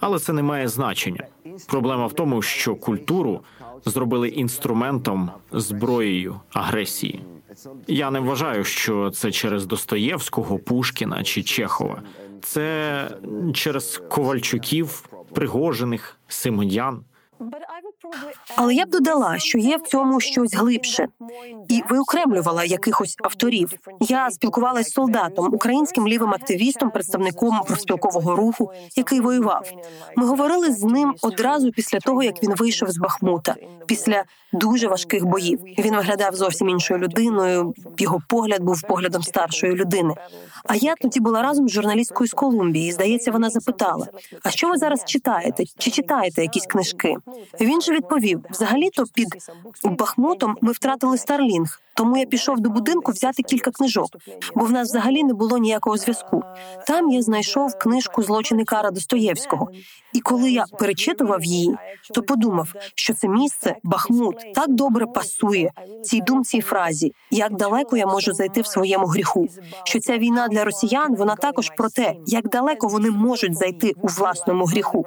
Але це не має значення. Проблема в тому, що культуру зробили інструментом, зброєю агресії. Я не вважаю, що це через Достоєвського, Пушкіна чи Чехова. Це через Ковальчуків, Пригожиних, Симоньян. Але я б додала, що є в цьому щось глибше. І виокремлювала якихось авторів. Я спілкувалася з солдатом, українським лівим активістом, представником профспілкового руху, який воював. Ми говорили з ним одразу після того, як він вийшов з Бахмута, після дуже важких боїв. Він виглядав зовсім іншою людиною, його погляд був поглядом старшої людини. А я тоді була разом з журналісткою з Колумбії, і, здається, вона запитала: «А що ви зараз читаєте? Чи читаєте якісь книжки?» Він же відповів: взагалі-то під Бахмутом ми втратили Старлінг, тому я пішов до будинку взяти кілька книжок, бо в нас взагалі не було ніякого зв'язку. Там я знайшов книжку «Злочин і кара» Достоєвського. І коли я перечитував її, то подумав, що це місце, Бахмут, так добре пасує цій думці і фразі, як далеко я можу зайти в своєму гріху. Що ця війна для росіян, вона також про те, як далеко вони можуть зайти у власному гріху.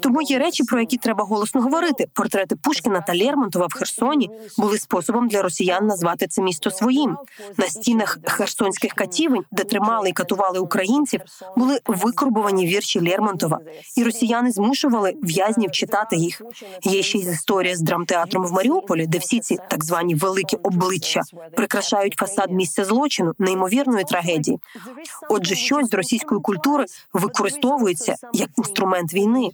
Тому є речі, про які треба голосно говорити. Портрети Пушкіна та Лермонтова в Херсоні були способом для росіян назвати це місто своїм. На стінах херсонських катівень, де тримали і катували українців, були викорбовані вірші Лермонтова. І росіяни змушували в'язнів читати їх. Є ще й історія з драмтеатром в Маріуполі, де всі ці так звані великі обличчя прикрашають фасад місця злочину, неймовірної трагедії. Отже, щось з російської культури використовується як інструмент війни.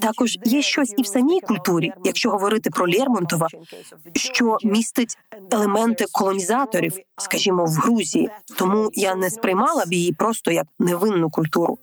Також є щось і в самій культурі, якщо говорити про Лермонтова, що містить елементи колонізаторів, скажімо, в Грузії. Тому я не сприймала б її просто як невинну культуру.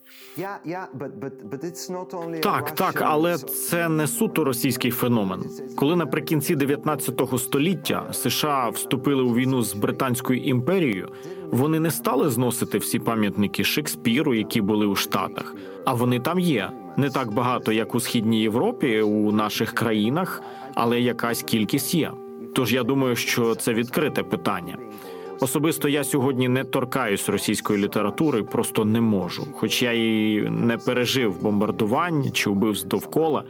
Так, так, але це не суто російський феномен. Коли наприкінці дев'ятнадцятого століття США вступили у війну з Британською імперією, вони не стали зносити всі пам'ятники Шекспіру, які були у Штатах. А вони там є. Не так багато, як у Східній Європі, у наших країнах, але якась кількість є. Тож я думаю, що це відкрите питання. Особисто я сьогодні не торкаюсь російської літератури, просто не можу. Хоч я і не пережив бомбардувань чи вбивств довкола,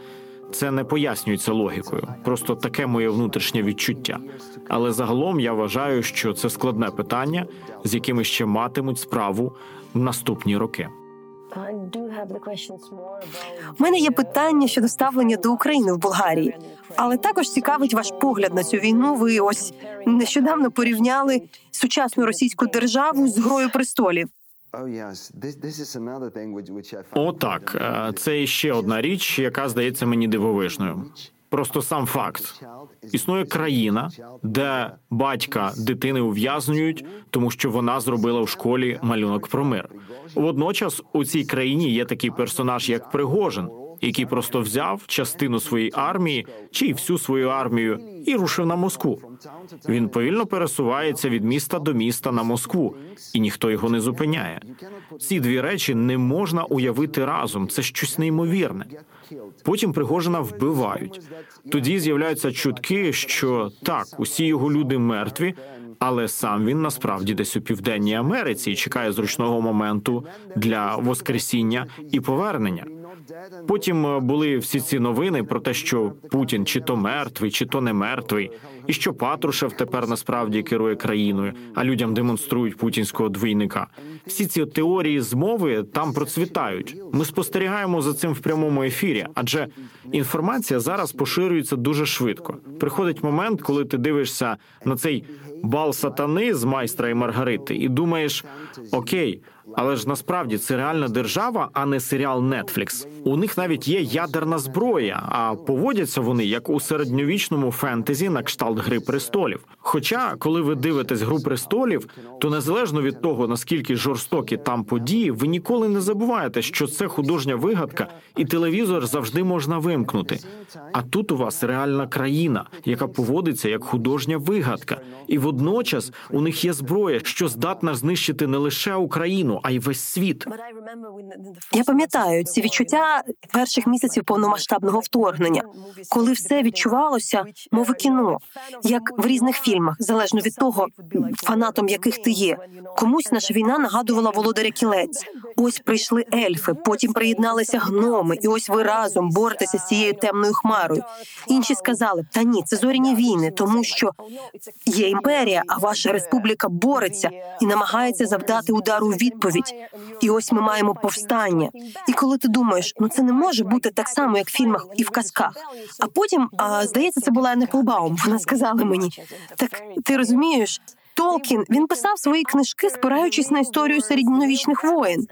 це не пояснюється логікою. Просто таке моє внутрішнє відчуття. Але загалом я вважаю, що це складне питання, з якими ще матимуть справу наступні роки. У мене є питання щодо ставлення до України в Болгарії. Але також цікавить ваш погляд на цю війну. Ви ось нещодавно порівняли сучасну російську державу з «Грою престолів». О, так. Це ще одна річ, яка здається мені дивовижною. Просто сам факт. Існує країна, де батька дитини ув'язнюють, тому що вона зробила в школі малюнок про мир. Водночас у цій країні є такий персонаж, як Пригожин, який просто взяв частину своєї армії, чи й всю свою армію, і рушив на Москву. Він повільно пересувається від міста до міста на Москву, і ніхто його не зупиняє. Ці дві речі не можна уявити разом, це щось неймовірне. Потім Пригожина вбивають. Тоді з'являються чутки, що так, усі його люди мертві, але сам він насправді десь у Південній Америці і чекає зручного моменту для воскресіння і повернення. Потім були всі ці новини про те, що Путін чи то мертвий, чи то не мертвий, і що Патрушев тепер насправді керує країною, а людям демонструють путінського двійника. Всі ці теорії змови там процвітають. Ми спостерігаємо за цим в прямому ефірі, адже інформація зараз поширюється дуже швидко. Приходить момент, коли ти дивишся на цей бал сатани з майстра і Маргарити і думаєш, окей, але ж насправді це реальна держава, а не серіал Netflix. У них навіть є ядерна зброя, а поводяться вони як у середньовічному фентезі на кшталт «Гри престолів». Хоча, коли ви дивитесь «Гру престолів», то незалежно від того, наскільки жорстокі там події, ви ніколи не забуваєте, що це художня вигадка і телевізор завжди можна вимкнути. А тут у вас реальна країна, яка поводиться як художня вигадка. І водночас у них є зброя, що здатна знищити не лише Україну, а й весь світ. Я пам'ятаю ці відчуття перших місяців повномасштабного вторгнення, коли все відчувалося, мов кіно, як в різних фільмах, залежно від того, фанатом яких ти є. Комусь наша війна нагадувала «Володаря кілець». Ось прийшли ельфи, потім приєдналися гноми, і ось ви разом боретеся з цією темною хмарою. Інші сказали, та ні, це зоряні війни, тому що є імперія, а ваша республіка бореться і намагається завдати удару у відповідь. Відповідь. І ось ми маємо повстання. І коли ти думаєш, ну це не може бути так само, як в фільмах і в казках. А потім, а, здається, це була Анна Келбаум, вона сказала мені, так ти розумієш, Толкін, він писав свої книжки, спираючись на історію середньовічних воєн.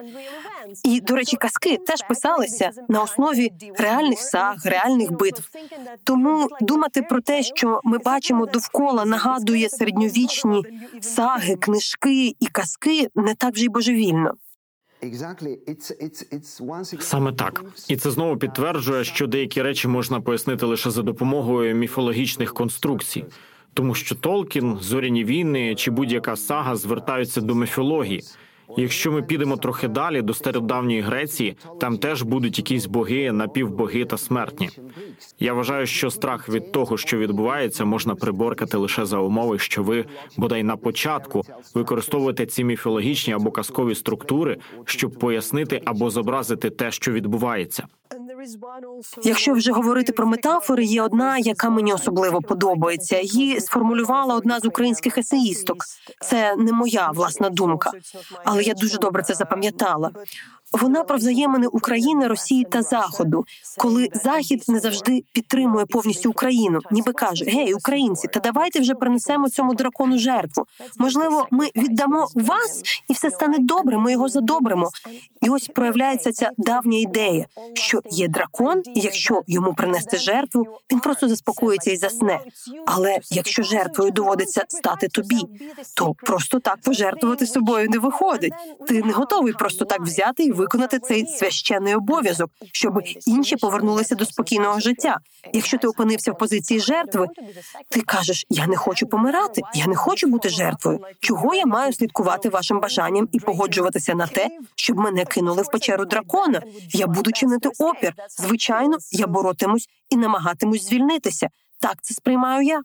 І, до речі, казки теж писалися на основі реальних саг, реальних битв. Тому думати про те, що ми бачимо довкола, нагадує середньовічні саги, книжки і казки, не так вже й божевільно. Саме так. І це знову підтверджує, що деякі речі можна пояснити лише за допомогою міфологічних конструкцій. Тому що Толкін, «Зоряні війни» чи будь-яка сага звертаються до міфології. Якщо ми підемо трохи далі, до стародавньої Греції, там теж будуть якісь боги, напівбоги та смертні. Я вважаю, що страх від того, що відбувається, можна приборкати лише за умови, що ви, бодай на початку, використовуєте ці міфологічні або казкові структури, щоб пояснити або зобразити те, що відбувається. Якщо вже говорити про метафори, є одна, яка мені особливо подобається. Її сформулювала одна з українських есеїсток. Це не моя власна думка, але я дуже добре це запам'ятала. Вона про взаємини України, Росії та Заходу, коли Захід не завжди підтримує повністю Україну, ніби каже: «Гей, українці, та давайте вже принесемо цьому дракону жертву. Можливо, ми віддамо вас, і все стане добре, ми його задобримо». І ось проявляється ця давня ідея, що є дракон, і якщо йому принести жертву, він просто заспокоїться і засне. Але якщо жертвою доводиться стати тобі, то просто так пожертвувати собою не виходить. Ти не готовий просто так взяти і виконати цей священний обов'язок, щоб інші повернулися до спокійного життя. Якщо ти опинився в позиції жертви, ти кажеш: «Я не хочу помирати, я не хочу бути жертвою. Чого я маю слідкувати вашим бажанням і погоджуватися на те, щоб мене кинули в печеру дракона? Я буду чинити опір. Звичайно, я боротимусь і намагатимусь звільнитися. Так це сприймаю я».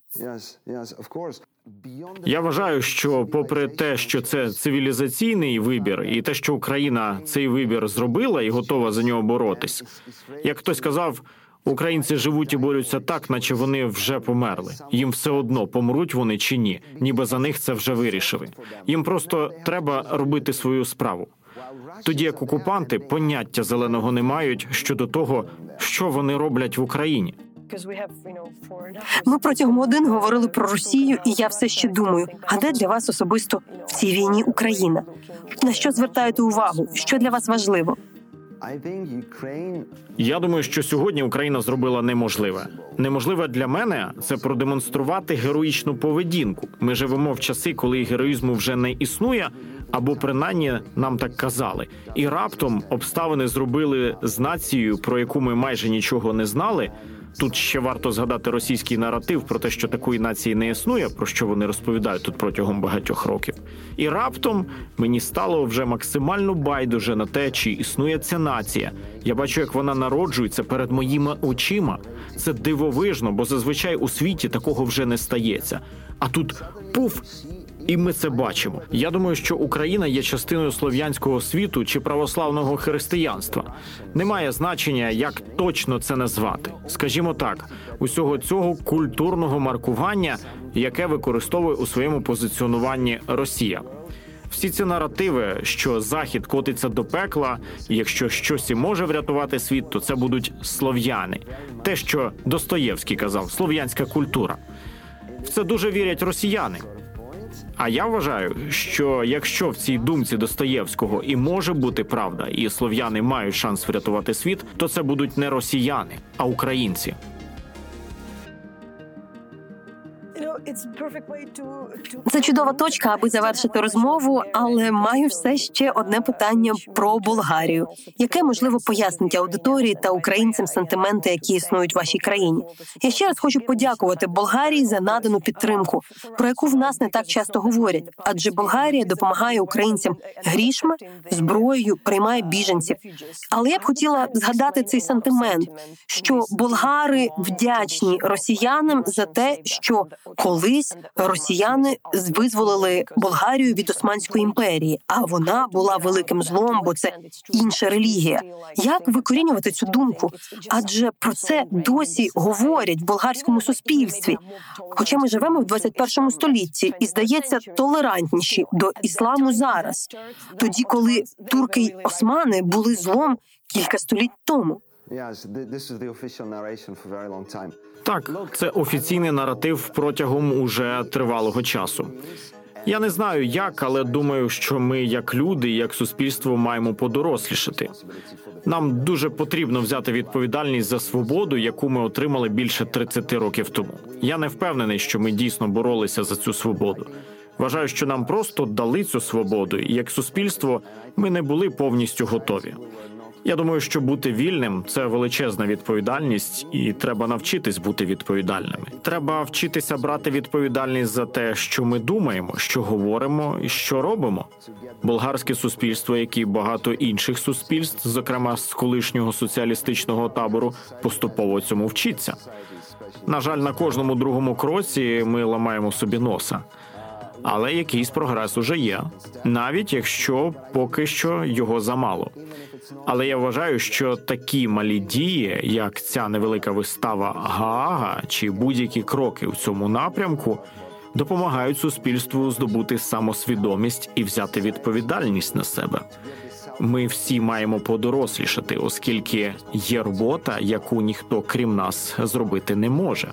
Я вважаю, що попри те, що це цивілізаційний вибір, і те, що Україна цей вибір зробила і готова за нього боротись, як хтось казав, українці живуть і борються так, наче вони вже померли. Їм все одно, помруть вони чи ні, ніби за них це вже вирішили. Їм просто треба робити свою справу. Тоді як окупанти поняття зеленого не мають щодо того, що вони роблять в Україні. Ми протягом годин говорили про Росію, і я все ще думаю, а де для вас особисто в цій війні Україна? На що звертаєте увагу? Що для вас важливо? Я думаю, що сьогодні Україна зробила неможливе. Неможливе для мене – це продемонструвати героїчну поведінку. Ми живемо в часи, коли героїзму вже не існує, або принаймні нам так казали. І раптом обставини зробили з нацією, про яку ми майже нічого не знали. Тут ще варто згадати російський наратив про те, що такої нації не існує, про що вони розповідають тут протягом багатьох років. І раптом мені стало вже максимально байдуже на те, чи існує ця нація. Я бачу, як вона народжується перед моїми очима. Це дивовижно, бо зазвичай у світі такого вже не стається. А тут пуф! І ми це бачимо. Я думаю, що Україна є частиною слов'янського світу чи православного християнства. Немає значення, як точно це назвати. Скажімо так, усього цього культурного маркування, яке використовує у своєму позиціонуванні Росія. Всі ці наративи, що Захід котиться до пекла, і якщо щось і може врятувати світ, то це будуть слов'яни. Те, що Достоєвський казав, слов'янська культура. В це дуже вірять росіяни. А я вважаю, що якщо в цій думці Достоєвського і може бути правда, і слов'яни мають шанс врятувати світ, то це будуть не росіяни, а українці. Це чудова точка, аби завершити розмову, але маю все ще одне питання про Болгарію, яке, можливо, пояснить аудиторії та українцям сантименти, які існують в вашій країні. Я ще раз хочу подякувати Болгарії за надану підтримку, про яку в нас не так часто говорять, адже Болгарія допомагає українцям грішми, зброєю, приймає біженців. Але я б хотіла згадати цей сантимент, що болгари вдячні росіянам за те, що колись росіяни визволили Болгарію від Османської імперії, а вона була великим злом, бо це інша релігія. Як викорінювати цю думку? Адже про це досі говорять в болгарському суспільстві. Хоча ми живемо в двадцять першому столітті і, здається, толерантніші до ісламу зараз, тоді, коли турки й османи були злом кілька століть тому. Так, це офіційний наратив протягом уже тривалого часу. Я не знаю як, але думаю, що ми як люди, як суспільство маємо подорослішати. Нам дуже потрібно взяти відповідальність за свободу, яку ми отримали більше тридцяти років тому. Я не впевнений, що ми дійсно боролися за цю свободу. Вважаю, що нам просто дали цю свободу, і як суспільство ми не були повністю готові. Я думаю, що бути вільним – це величезна відповідальність, і треба навчитись бути відповідальними. Треба вчитися брати відповідальність за те, що ми думаємо, що говоримо і що робимо. Болгарське суспільство, як і багато інших суспільств, зокрема з колишнього соціалістичного табору, поступово цьому вчиться. На жаль, на кожному другому кроці ми ламаємо собі носа. Але якийсь прогрес уже є, навіть якщо поки що його замало. Але я вважаю, що такі малі дії, як ця невелика вистава Гаага чи будь-які кроки в цьому напрямку, допомагають суспільству здобути самосвідомість і взяти відповідальність на себе. Ми всі маємо подорослішати, оскільки є робота, яку ніхто крім нас зробити не може.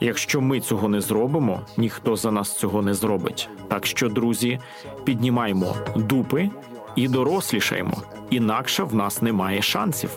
Якщо ми цього не зробимо, ніхто за нас цього не зробить. Так що, друзі, піднімаємо дупи і дорослішаємо. Інакше в нас немає шансів.